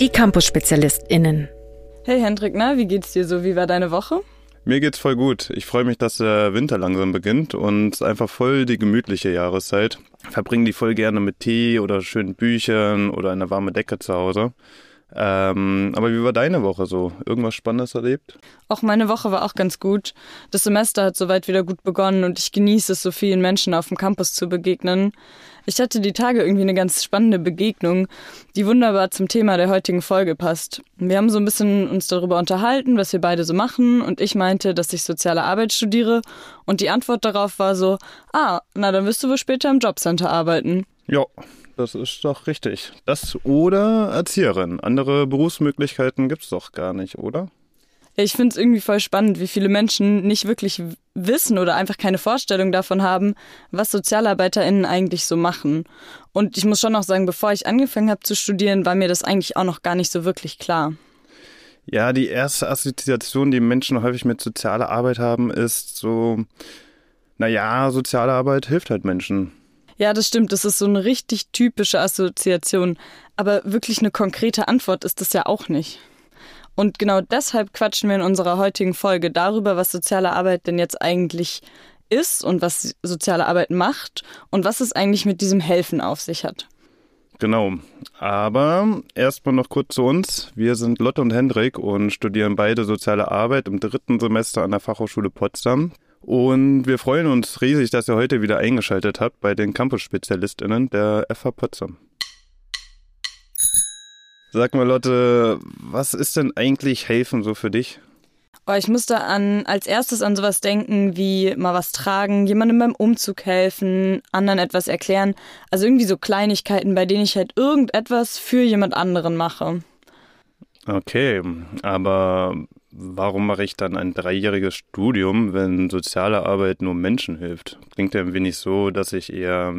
Die Campus-SpezialistInnen. Hey Hendrik, na, wie geht's dir so? Wie war deine Woche? Mir geht's voll gut. Ich freue mich, dass der Winter langsam beginnt und einfach voll die gemütliche Jahreszeit. Verbringen die voll gerne mit Tee oder schönen Büchern oder einer warmen Decke zu Hause. Aber wie war deine Woche so? Irgendwas Spannendes erlebt? Auch meine Woche war auch ganz gut. Das Semester hat soweit wieder gut begonnen und ich genieße es, so vielen Menschen auf dem Campus zu begegnen. Ich hatte die Tage irgendwie eine ganz spannende Begegnung, die wunderbar zum Thema der heutigen Folge passt. Wir haben so ein bisschen uns darüber unterhalten, was wir beide so machen, und ich meinte, dass ich soziale Arbeit studiere, und die Antwort darauf war so: Ah, na dann wirst du wohl später im Jobcenter arbeiten. Ja. Das ist doch richtig. Das oder Erzieherin. Andere Berufsmöglichkeiten gibt's doch gar nicht, oder? Ich finde es irgendwie voll spannend, wie viele Menschen nicht wirklich wissen oder einfach keine Vorstellung davon haben, was SozialarbeiterInnen eigentlich so machen. Und ich muss schon noch sagen, bevor ich angefangen habe zu studieren, war mir das eigentlich auch noch gar nicht so wirklich klar. Ja, die erste Assoziation, die Menschen häufig mit sozialer Arbeit haben, ist so, naja, soziale Arbeit hilft halt Menschen. Ja, das stimmt. Das ist so eine richtig typische Assoziation. Aber wirklich eine konkrete Antwort ist das ja auch nicht. Und genau deshalb quatschen wir in unserer heutigen Folge darüber, was soziale Arbeit denn jetzt eigentlich ist und was soziale Arbeit macht und was es eigentlich mit diesem Helfen auf sich hat. Genau. Aber erstmal noch kurz zu uns. Wir sind Lotte und Hendrik und studieren beide Soziale Arbeit im 3. Semester an der Fachhochschule Potsdam. Und wir freuen uns riesig, dass ihr heute wieder eingeschaltet habt bei den Campus-SpezialistInnen der FH Potsdam. Sag mal, Lotte, was ist denn eigentlich Helfen so für dich? Oh, ich musste als erstes an sowas denken wie mal was tragen, jemandem beim Umzug helfen, anderen etwas erklären. Also irgendwie so Kleinigkeiten, bei denen ich halt irgendetwas für jemand anderen mache. Okay, aber warum mache ich dann ein 3-jähriges Studium, wenn soziale Arbeit nur Menschen hilft? Klingt ja ein wenig so, dass ich eher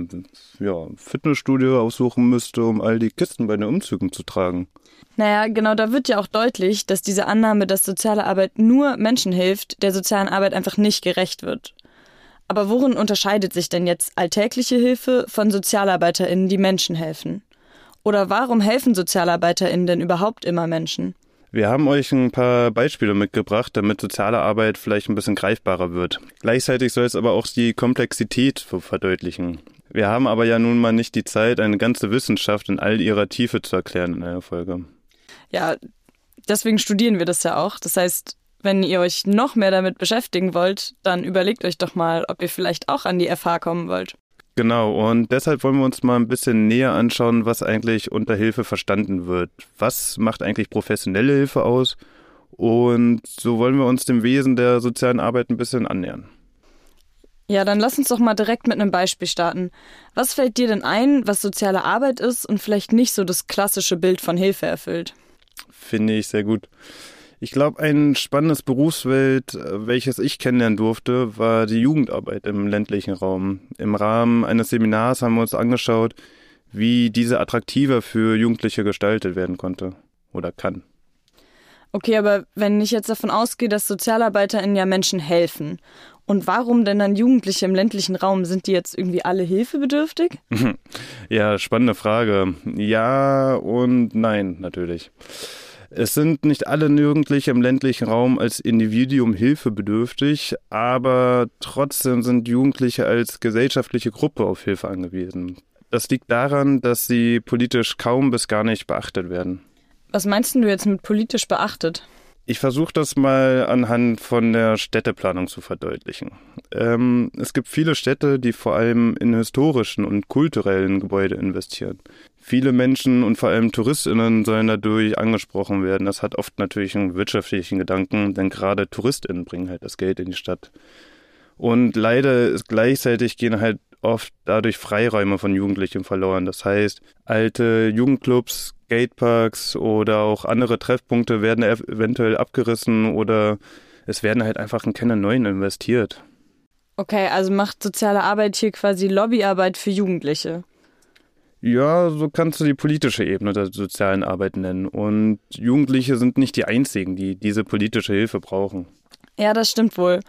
Fitnessstudio aussuchen müsste, um all die Kisten bei den Umzügen zu tragen. Naja, genau, da wird ja auch deutlich, dass diese Annahme, dass soziale Arbeit nur Menschen hilft, der sozialen Arbeit einfach nicht gerecht wird. Aber worin unterscheidet sich denn jetzt alltägliche Hilfe von SozialarbeiterInnen, die Menschen helfen? Oder warum helfen SozialarbeiterInnen denn überhaupt immer Menschen? Wir haben euch ein paar Beispiele mitgebracht, damit soziale Arbeit vielleicht ein bisschen greifbarer wird. Gleichzeitig soll es aber auch die Komplexität verdeutlichen. Wir haben aber ja nun mal nicht die Zeit, eine ganze Wissenschaft in all ihrer Tiefe zu erklären in einer Folge. Ja, deswegen studieren wir das ja auch. Das heißt, wenn ihr euch noch mehr damit beschäftigen wollt, dann überlegt euch doch mal, ob ihr vielleicht auch an die FH kommen wollt. Genau, und deshalb wollen wir uns mal ein bisschen näher anschauen, was eigentlich unter Hilfe verstanden wird. Was macht eigentlich professionelle Hilfe aus? Und so wollen wir uns dem Wesen der sozialen Arbeit ein bisschen annähern. Ja, dann lass uns doch mal direkt mit einem Beispiel starten. Was fällt dir denn ein, was soziale Arbeit ist und vielleicht nicht so das klassische Bild von Hilfe erfüllt? Finde ich sehr gut. Ich glaube, ein spannendes Berufsfeld, welches ich kennenlernen durfte, war die Jugendarbeit im ländlichen Raum. Im Rahmen eines Seminars haben wir uns angeschaut, wie diese attraktiver für Jugendliche gestaltet werden konnte oder kann. Okay, aber wenn ich jetzt davon ausgehe, dass SozialarbeiterInnen ja Menschen helfen, und warum denn dann Jugendliche im ländlichen Raum? Sind die jetzt irgendwie alle hilfebedürftig? Ja, spannende Frage. Ja und nein, natürlich. Es sind nicht alle Jugendliche im ländlichen Raum als Individuum hilfebedürftig, aber trotzdem sind Jugendliche als gesellschaftliche Gruppe auf Hilfe angewiesen. Das liegt daran, dass sie politisch kaum bis gar nicht beachtet werden. Was meinst du jetzt mit politisch beachtet? Ich versuche das mal anhand von der Städteplanung zu verdeutlichen. Es gibt viele Städte, die vor allem in historischen und kulturellen Gebäude investieren. Viele Menschen und vor allem TouristInnen sollen dadurch angesprochen werden. Das hat oft natürlich einen wirtschaftlichen Gedanken, denn gerade TouristInnen bringen halt das Geld in die Stadt. Und leider ist gleichzeitig gehen halt oft dadurch Freiräume von Jugendlichen verloren. Das heißt, alte Jugendclubs, Skateparks oder auch andere Treffpunkte werden eventuell abgerissen oder es werden halt einfach in keine neuen investiert. Okay, also macht soziale Arbeit hier quasi Lobbyarbeit für Jugendliche. Ja, so kannst du die politische Ebene der sozialen Arbeit nennen. Und Jugendliche sind nicht die einzigen, die diese politische Hilfe brauchen. Ja, das stimmt wohl.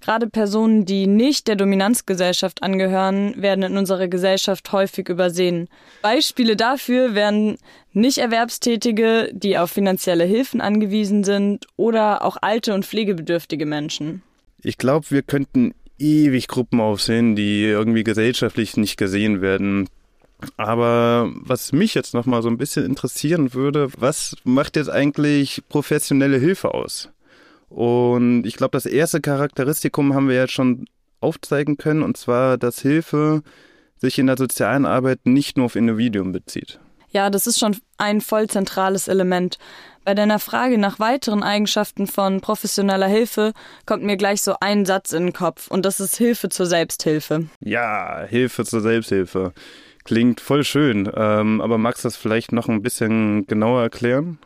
Gerade Personen, die nicht der Dominanzgesellschaft angehören, werden in unserer Gesellschaft häufig übersehen. Beispiele dafür wären Nicht-Erwerbstätige, die auf finanzielle Hilfen angewiesen sind, oder auch alte und pflegebedürftige Menschen. Ich glaube, wir könnten ewig Gruppen aufsehen, die irgendwie gesellschaftlich nicht gesehen werden. Aber was mich jetzt nochmal so ein bisschen interessieren würde, was macht jetzt eigentlich professionelle Hilfe aus? Und ich glaube, das erste Charakteristikum haben wir jetzt schon aufzeigen können, und zwar, dass Hilfe sich in der sozialen Arbeit nicht nur auf Individuen bezieht. Ja, das ist schon ein voll zentrales Element. Bei deiner Frage nach weiteren Eigenschaften von professioneller Hilfe kommt mir gleich so ein Satz in den Kopf, und das ist Hilfe zur Selbsthilfe. Ja, Hilfe zur Selbsthilfe. Klingt voll schön, aber magst du das vielleicht noch ein bisschen genauer erklären?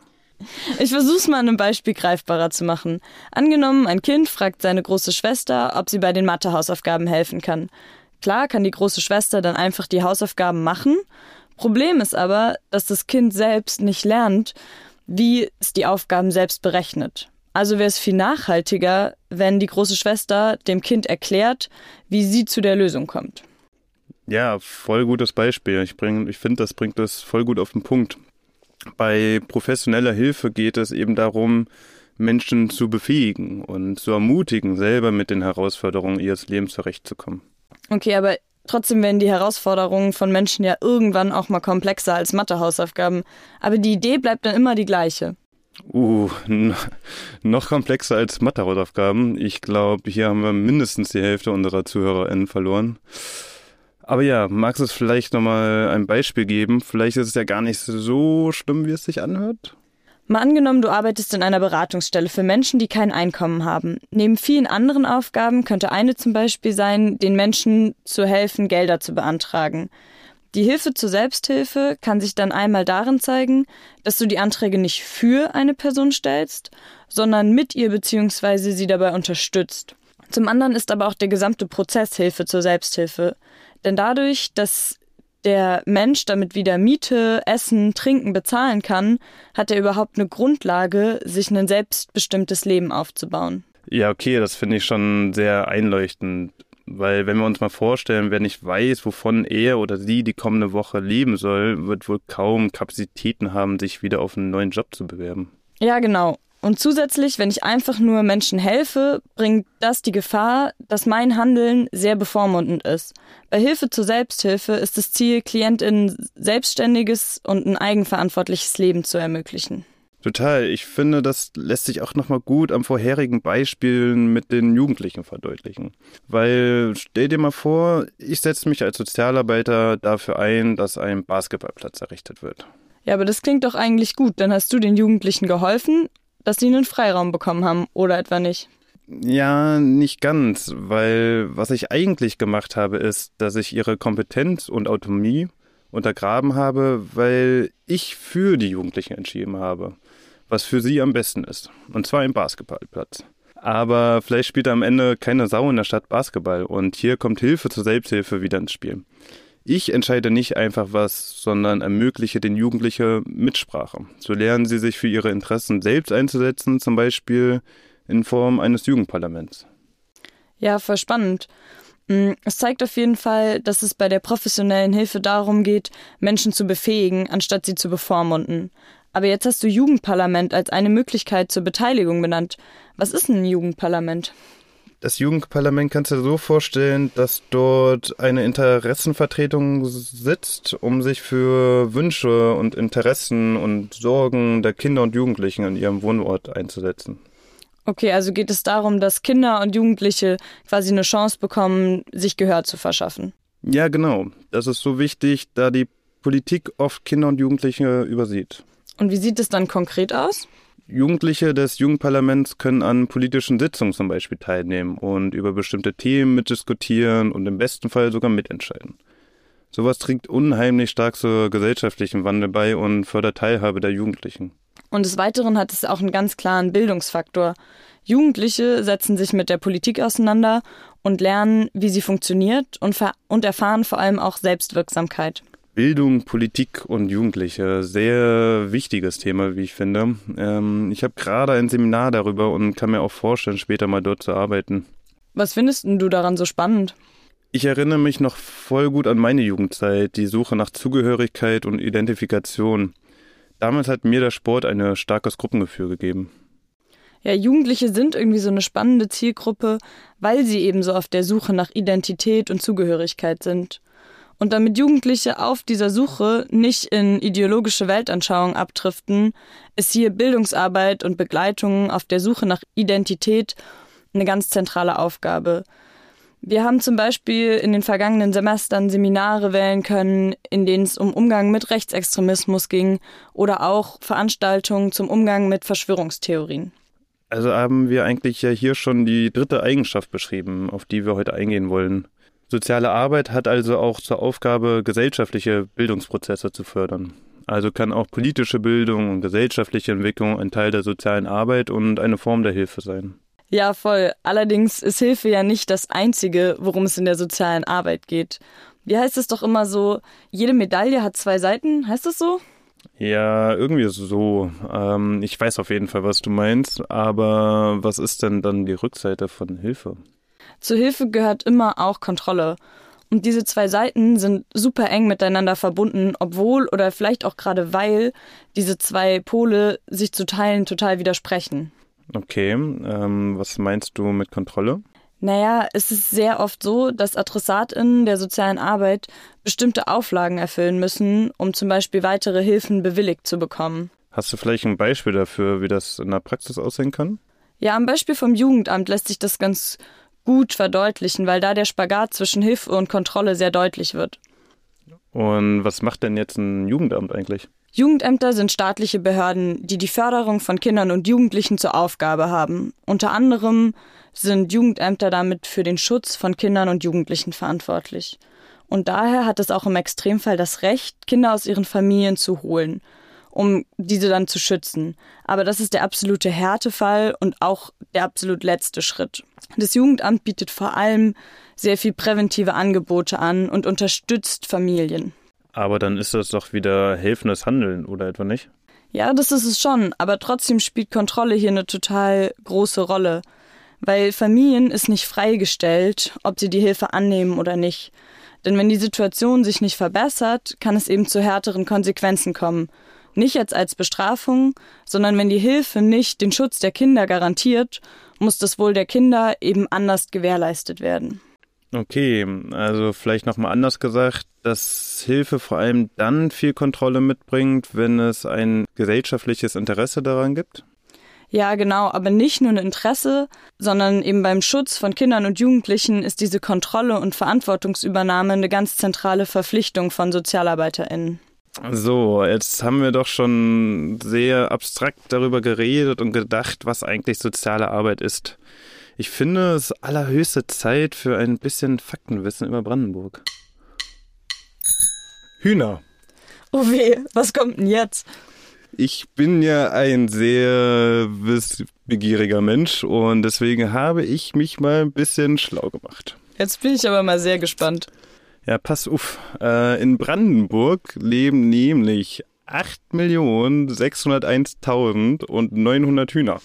Ich versuche es mal an einem Beispiel greifbarer zu machen. Angenommen, ein Kind fragt seine große Schwester, ob sie bei den Mathe-Hausaufgaben helfen kann. Klar kann die große Schwester dann einfach die Hausaufgaben machen. Problem ist aber, dass das Kind selbst nicht lernt, wie es die Aufgaben selbst berechnet. Also wäre es viel nachhaltiger, wenn die große Schwester dem Kind erklärt, wie sie zu der Lösung kommt. Ja, voll gutes Beispiel. Ich finde, das bringt das voll gut auf den Punkt. Bei professioneller Hilfe geht es eben darum, Menschen zu befähigen und zu ermutigen, selber mit den Herausforderungen ihres Lebens zurechtzukommen. Okay, aber trotzdem werden die Herausforderungen von Menschen ja irgendwann auch mal komplexer als Mathe-Hausaufgaben. Aber die Idee bleibt dann immer die gleiche. Noch komplexer als Mathe-Hausaufgaben. Ich glaube, hier haben wir mindestens die Hälfte unserer ZuhörerInnen verloren. Aber ja, magst du es vielleicht nochmal ein Beispiel geben? Vielleicht ist es ja gar nicht so schlimm, wie es sich anhört. Mal angenommen, du arbeitest in einer Beratungsstelle für Menschen, die kein Einkommen haben. Neben vielen anderen Aufgaben könnte eine zum Beispiel sein, den Menschen zu helfen, Gelder zu beantragen. Die Hilfe zur Selbsthilfe kann sich dann einmal darin zeigen, dass du die Anträge nicht für eine Person stellst, sondern mit ihr bzw. sie dabei unterstützt. Zum anderen ist aber auch der gesamte Prozess Hilfe zur Selbsthilfe. Denn dadurch, dass der Mensch damit wieder Miete, Essen, Trinken bezahlen kann, hat er überhaupt eine Grundlage, sich ein selbstbestimmtes Leben aufzubauen. Ja, okay, das finde ich schon sehr einleuchtend. Weil wenn wir uns mal vorstellen, wer nicht weiß, wovon er oder sie die kommende Woche leben soll, wird wohl kaum Kapazitäten haben, sich wieder auf einen neuen Job zu bewerben. Ja, genau. Und zusätzlich, wenn ich einfach nur Menschen helfe, bringt das die Gefahr, dass mein Handeln sehr bevormundend ist. Bei Hilfe zur Selbsthilfe ist das Ziel, KlientInnen selbstständiges und ein eigenverantwortliches Leben zu ermöglichen. Total. Ich finde, das lässt sich auch nochmal gut am vorherigen Beispiel mit den Jugendlichen verdeutlichen. Weil, stell dir mal vor, ich setze mich als Sozialarbeiter dafür ein, dass ein Basketballplatz errichtet wird. Ja, aber das klingt doch eigentlich gut. Dann hast du den Jugendlichen geholfen, dass sie einen Freiraum bekommen haben, oder etwa nicht? Ja, nicht ganz, weil was ich eigentlich gemacht habe, ist, dass ich ihre Kompetenz und Autonomie untergraben habe, weil ich für die Jugendlichen entschieden habe, was für sie am besten ist, und zwar im Basketballplatz. Aber vielleicht spielt am Ende keine Sau in der Stadt Basketball, und hier kommt Hilfe zur Selbsthilfe wieder ins Spiel. Ich entscheide nicht einfach was, sondern ermögliche den Jugendlichen Mitsprache. So lernen sie sich für ihre Interessen selbst einzusetzen, zum Beispiel in Form eines Jugendparlaments. Ja, voll spannend. Es zeigt auf jeden Fall, dass es bei der professionellen Hilfe darum geht, Menschen zu befähigen, anstatt sie zu bevormunden. Aber jetzt hast du Jugendparlament als eine Möglichkeit zur Beteiligung benannt. Was ist ein Jugendparlament? Das Jugendparlament kannst du dir so vorstellen, dass dort eine Interessenvertretung sitzt, um sich für Wünsche und Interessen und Sorgen der Kinder und Jugendlichen in ihrem Wohnort einzusetzen. Okay, also geht es darum, dass Kinder und Jugendliche quasi eine Chance bekommen, sich Gehör zu verschaffen. Ja, genau. Das ist so wichtig, da die Politik oft Kinder und Jugendliche übersieht. Und wie sieht es dann konkret aus? Jugendliche des Jugendparlaments können an politischen Sitzungen zum Beispiel teilnehmen und über bestimmte Themen mitdiskutieren und im besten Fall sogar mitentscheiden. Sowas trägt unheimlich stark zur gesellschaftlichen Wandel bei und fördert Teilhabe der Jugendlichen. Und des Weiteren hat es auch einen ganz klaren Bildungsfaktor. Jugendliche setzen sich mit der Politik auseinander und lernen, wie sie funktioniert, und erfahren vor allem auch Selbstwirksamkeit. Bildung, Politik und Jugendliche. Sehr wichtiges Thema, wie ich finde. Ich habe gerade ein Seminar darüber und kann mir auch vorstellen, später mal dort zu arbeiten. Was findest denn du daran so spannend? Ich erinnere mich noch voll gut an meine Jugendzeit, die Suche nach Zugehörigkeit und Identifikation. Damals hat mir der Sport ein starkes Gruppengefühl gegeben. Ja, Jugendliche sind irgendwie so eine spannende Zielgruppe, weil sie eben so auf der Suche nach Identität und Zugehörigkeit sind. Und damit Jugendliche auf dieser Suche nicht in ideologische Weltanschauungen abdriften, ist hier Bildungsarbeit und Begleitung auf der Suche nach Identität eine ganz zentrale Aufgabe. Wir haben zum Beispiel in den vergangenen Semestern Seminare wählen können, in denen es um Umgang mit Rechtsextremismus ging oder auch Veranstaltungen zum Umgang mit Verschwörungstheorien. Also haben wir eigentlich ja hier schon die dritte Eigenschaft beschrieben, auf die wir heute eingehen wollen. Soziale Arbeit hat also auch zur Aufgabe, gesellschaftliche Bildungsprozesse zu fördern. Also kann auch politische Bildung und gesellschaftliche Entwicklung ein Teil der sozialen Arbeit und eine Form der Hilfe sein. Ja, voll. Allerdings ist Hilfe ja nicht das Einzige, worum es in der sozialen Arbeit geht. Wie heißt es doch immer so, jede Medaille hat zwei Seiten, heißt es so? Ja, irgendwie so. Ich weiß auf jeden Fall, was du meinst, aber was ist denn dann die Rückseite von Hilfe? Zur Hilfe gehört immer auch Kontrolle. Und diese zwei Seiten sind super eng miteinander verbunden, obwohl oder vielleicht auch gerade weil diese zwei Pole sich zu Teilen total widersprechen. Okay, was meinst du mit Kontrolle? Naja, es ist sehr oft so, dass AdressatInnen der sozialen Arbeit bestimmte Auflagen erfüllen müssen, um zum Beispiel weitere Hilfen bewilligt zu bekommen. Hast du vielleicht ein Beispiel dafür, wie das in der Praxis aussehen kann? Ja, am Beispiel vom Jugendamt lässt sich das ganz gut verdeutlichen, weil da der Spagat zwischen Hilfe und Kontrolle sehr deutlich wird. Und was macht denn jetzt ein Jugendamt eigentlich? Jugendämter sind staatliche Behörden, die die Förderung von Kindern und Jugendlichen zur Aufgabe haben. Unter anderem sind Jugendämter damit für den Schutz von Kindern und Jugendlichen verantwortlich. Und daher hat es auch im Extremfall das Recht, Kinder aus ihren Familien zu holen, um diese dann zu schützen. Aber das ist der absolute Härtefall und auch der absolut letzte Schritt. Das Jugendamt bietet vor allem sehr viel präventive Angebote an und unterstützt Familien. Aber dann ist das doch wieder helfendes Handeln, oder etwa nicht? Ja, das ist es schon, aber trotzdem spielt Kontrolle hier eine total große Rolle. Weil Familien ist nicht freigestellt, ob sie die Hilfe annehmen oder nicht. Denn wenn die Situation sich nicht verbessert, kann es eben zu härteren Konsequenzen kommen. Nicht jetzt als Bestrafung, sondern wenn die Hilfe nicht den Schutz der Kinder garantiert, muss das Wohl der Kinder eben anders gewährleistet werden. Okay, also vielleicht nochmal anders gesagt, dass Hilfe vor allem dann viel Kontrolle mitbringt, wenn es ein gesellschaftliches Interesse daran gibt? Ja, genau, aber nicht nur ein Interesse, sondern eben beim Schutz von Kindern und Jugendlichen ist diese Kontrolle und Verantwortungsübernahme eine ganz zentrale Verpflichtung von SozialarbeiterInnen. So, jetzt haben wir doch schon sehr abstrakt darüber geredet und gedacht, was eigentlich soziale Arbeit ist. Ich finde, es ist allerhöchste Zeit für ein bisschen Faktenwissen über Brandenburg. Hühner. Oh weh, was kommt denn jetzt? Ich bin ja ein sehr wissbegieriger Mensch und deswegen habe ich mich mal ein bisschen schlau gemacht. Jetzt bin ich aber mal sehr gespannt. Ja, pass auf. In Brandenburg leben nämlich 8.601.900 Hühner.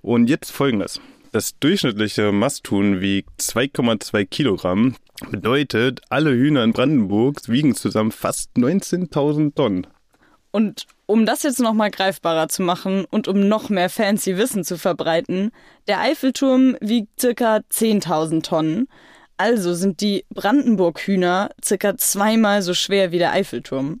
Und jetzt Folgendes. Das durchschnittliche Masthuhn wiegt 2,2 Kilogramm, bedeutet, alle Hühner in Brandenburg wiegen zusammen fast 19.000 Tonnen. Und um das jetzt nochmal greifbarer zu machen und um noch mehr fancy Wissen zu verbreiten, der Eiffelturm wiegt ca. 10.000 Tonnen. Also sind die Brandenburg-Hühner ca. zweimal so schwer wie der Eiffelturm.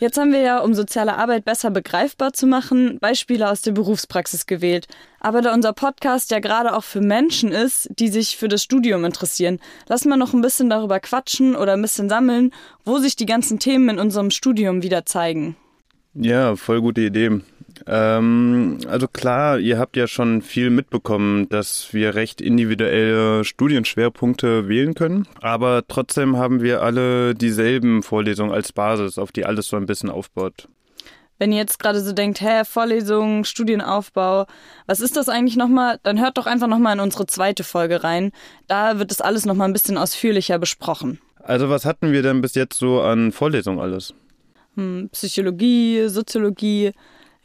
Jetzt haben wir ja, um soziale Arbeit besser begreifbar zu machen, Beispiele aus der Berufspraxis gewählt. Aber da unser Podcast ja gerade auch für Menschen ist, die sich für das Studium interessieren, lassen wir noch ein bisschen darüber quatschen oder ein bisschen sammeln, wo sich die ganzen Themen in unserem Studium wieder zeigen. Ja, voll gute Idee. Also klar, ihr habt ja schon viel mitbekommen, dass wir recht individuelle Studienschwerpunkte wählen können, aber trotzdem haben wir alle dieselben Vorlesungen als Basis, auf die alles so ein bisschen aufbaut. Wenn ihr jetzt gerade so denkt, Vorlesungen, Studienaufbau, was ist das eigentlich nochmal? Dann hört doch einfach nochmal in unsere zweite Folge rein. Da wird das alles nochmal ein bisschen ausführlicher besprochen. Also was hatten wir denn bis jetzt so an Vorlesungen alles? Psychologie, Soziologie,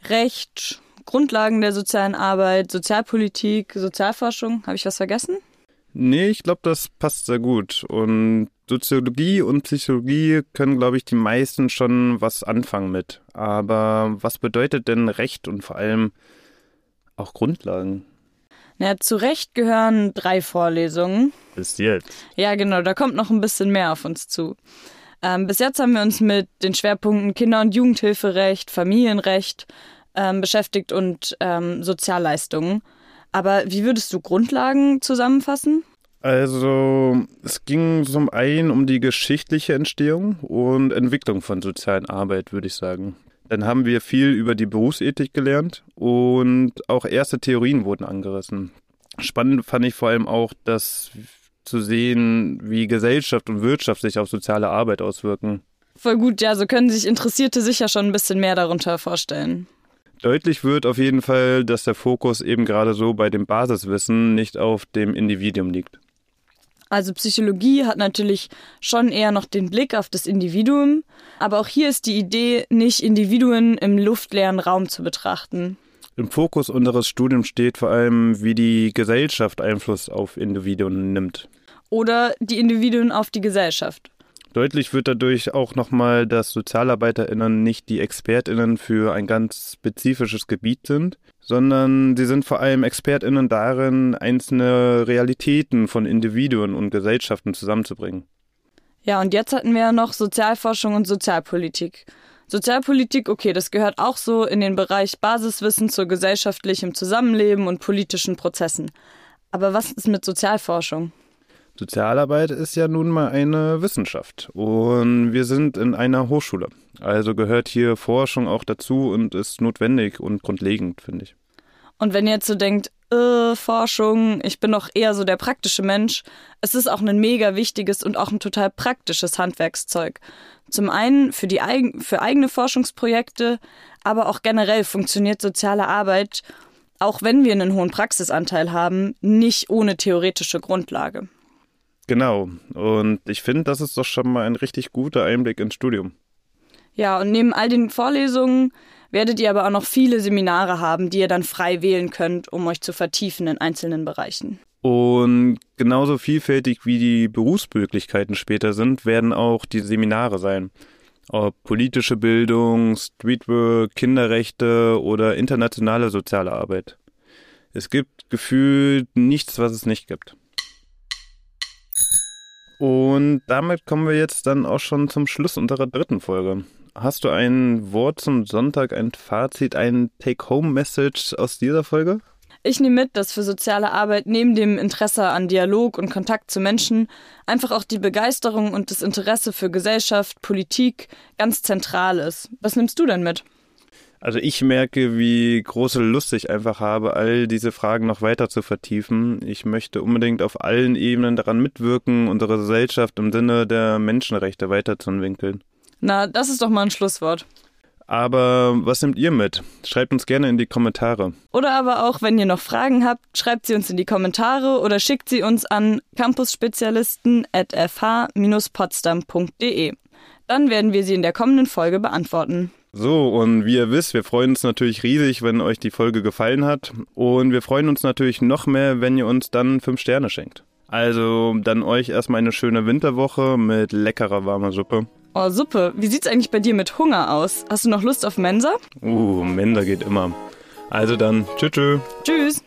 Recht, Grundlagen der sozialen Arbeit, Sozialpolitik, Sozialforschung. Habe ich was vergessen? Nee, ich glaube, das passt sehr gut. Und Soziologie und Psychologie können, glaube ich, die meisten schon was anfangen mit. Aber was bedeutet denn Recht und vor allem auch Grundlagen? Na, zu Recht gehören 3 Vorlesungen. Bis jetzt. Ja, genau, da kommt noch ein bisschen mehr auf uns zu. Bis jetzt haben wir uns mit den Schwerpunkten Kinder- und Jugendhilferecht, Familienrecht beschäftigt und Sozialleistungen. Aber wie würdest du Grundlagen zusammenfassen? Also es ging zum einen um die geschichtliche Entstehung und Entwicklung von sozialen Arbeit, würde ich sagen. Dann haben wir viel über die Berufsethik gelernt und auch erste Theorien wurden angerissen. Spannend fand ich vor allem auch, dass zu sehen, wie Gesellschaft und Wirtschaft sich auf soziale Arbeit auswirken. Voll gut, ja, so können sich Interessierte sicher schon ein bisschen mehr darunter vorstellen. Deutlich wird auf jeden Fall, dass der Fokus eben gerade so bei dem Basiswissen nicht auf dem Individuum liegt. Also Psychologie hat natürlich schon eher noch den Blick auf das Individuum, aber auch hier ist die Idee, nicht Individuen im luftleeren Raum zu betrachten. Im Fokus unseres Studiums steht vor allem, wie die Gesellschaft Einfluss auf Individuen nimmt. Oder die Individuen auf die Gesellschaft. Deutlich wird dadurch auch nochmal, dass SozialarbeiterInnen nicht die ExpertInnen für ein ganz spezifisches Gebiet sind, sondern sie sind vor allem ExpertInnen darin, einzelne Realitäten von Individuen und Gesellschaften zusammenzubringen. Ja, und jetzt hatten wir ja noch Sozialforschung und Sozialpolitik. Sozialpolitik, okay, das gehört auch so in den Bereich Basiswissen zu gesellschaftlichem Zusammenleben und politischen Prozessen. Aber was ist mit Sozialforschung? Sozialarbeit ist ja nun mal eine Wissenschaft und wir sind in einer Hochschule. Also gehört hier Forschung auch dazu und ist notwendig und grundlegend, finde ich. Und wenn ihr jetzt so denkt, Forschung, ich bin doch eher so der praktische Mensch, es ist auch ein mega wichtiges und auch ein total praktisches Handwerkszeug. Zum einen für eigene Forschungsprojekte, aber auch generell funktioniert soziale Arbeit, auch wenn wir einen hohen Praxisanteil haben, nicht ohne theoretische Grundlage. Genau. Und ich finde, das ist doch schon mal ein richtig guter Einblick ins Studium. Ja, und neben all den Vorlesungen werdet ihr aber auch noch viele Seminare haben, die ihr dann frei wählen könnt, um euch zu vertiefen in einzelnen Bereichen. Und genauso vielfältig wie die Berufsmöglichkeiten später sind, werden auch die Seminare sein. Ob politische Bildung, Streetwork, Kinderrechte oder internationale soziale Arbeit. Es gibt gefühlt nichts, was es nicht gibt. Und damit kommen wir jetzt dann auch schon zum Schluss unserer 3. Folge. Hast du ein Wort zum Sonntag, ein Fazit, ein Take-Home-Message aus dieser Folge? Ich nehme mit, dass für soziale Arbeit neben dem Interesse an Dialog und Kontakt zu Menschen einfach auch die Begeisterung und das Interesse für Gesellschaft, Politik ganz zentral ist. Was nimmst du denn mit? Also ich merke, wie große Lust ich einfach habe, all diese Fragen noch weiter zu vertiefen. Ich möchte unbedingt auf allen Ebenen daran mitwirken, unsere Gesellschaft im Sinne der Menschenrechte weiterzuentwickeln. Na, das ist doch mal ein Schlusswort. Aber was nehmt ihr mit? Schreibt uns gerne in die Kommentare. Oder aber auch, wenn ihr noch Fragen habt, schreibt sie uns in die Kommentare oder schickt sie uns an campus-spezialisten@fh-potsdam.de. Dann werden wir sie in der kommenden Folge beantworten. So, und wie ihr wisst, wir freuen uns natürlich riesig, wenn euch die Folge gefallen hat. Und wir freuen uns natürlich noch mehr, wenn ihr uns dann 5 Sterne schenkt. Also, dann euch erstmal eine schöne Winterwoche mit leckerer, warmer Suppe. Oh, Suppe. Wie sieht's eigentlich bei dir mit Hunger aus? Hast du noch Lust auf Mensa? Mensa geht immer. Also dann, tschüss. Tschüss.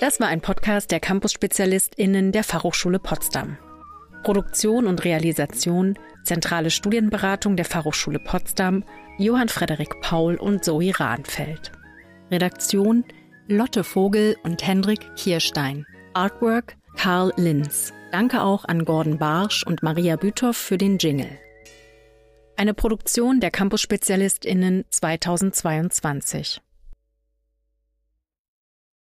Das war ein Podcast der Campus-SpezialistInnen der Fachhochschule Potsdam. Produktion und Realisation, zentrale Studienberatung der Fachhochschule Potsdam, Johann Frederik Paul und Zoe Rahnfeld. Redaktion Lotte Vogel und Hendrik Kirstein. Artwork Karl Linz. Danke auch an Gordon Barsch und Maria Büthoff für den Jingle. Eine Produktion der Campus-SpezialistInnen 2022.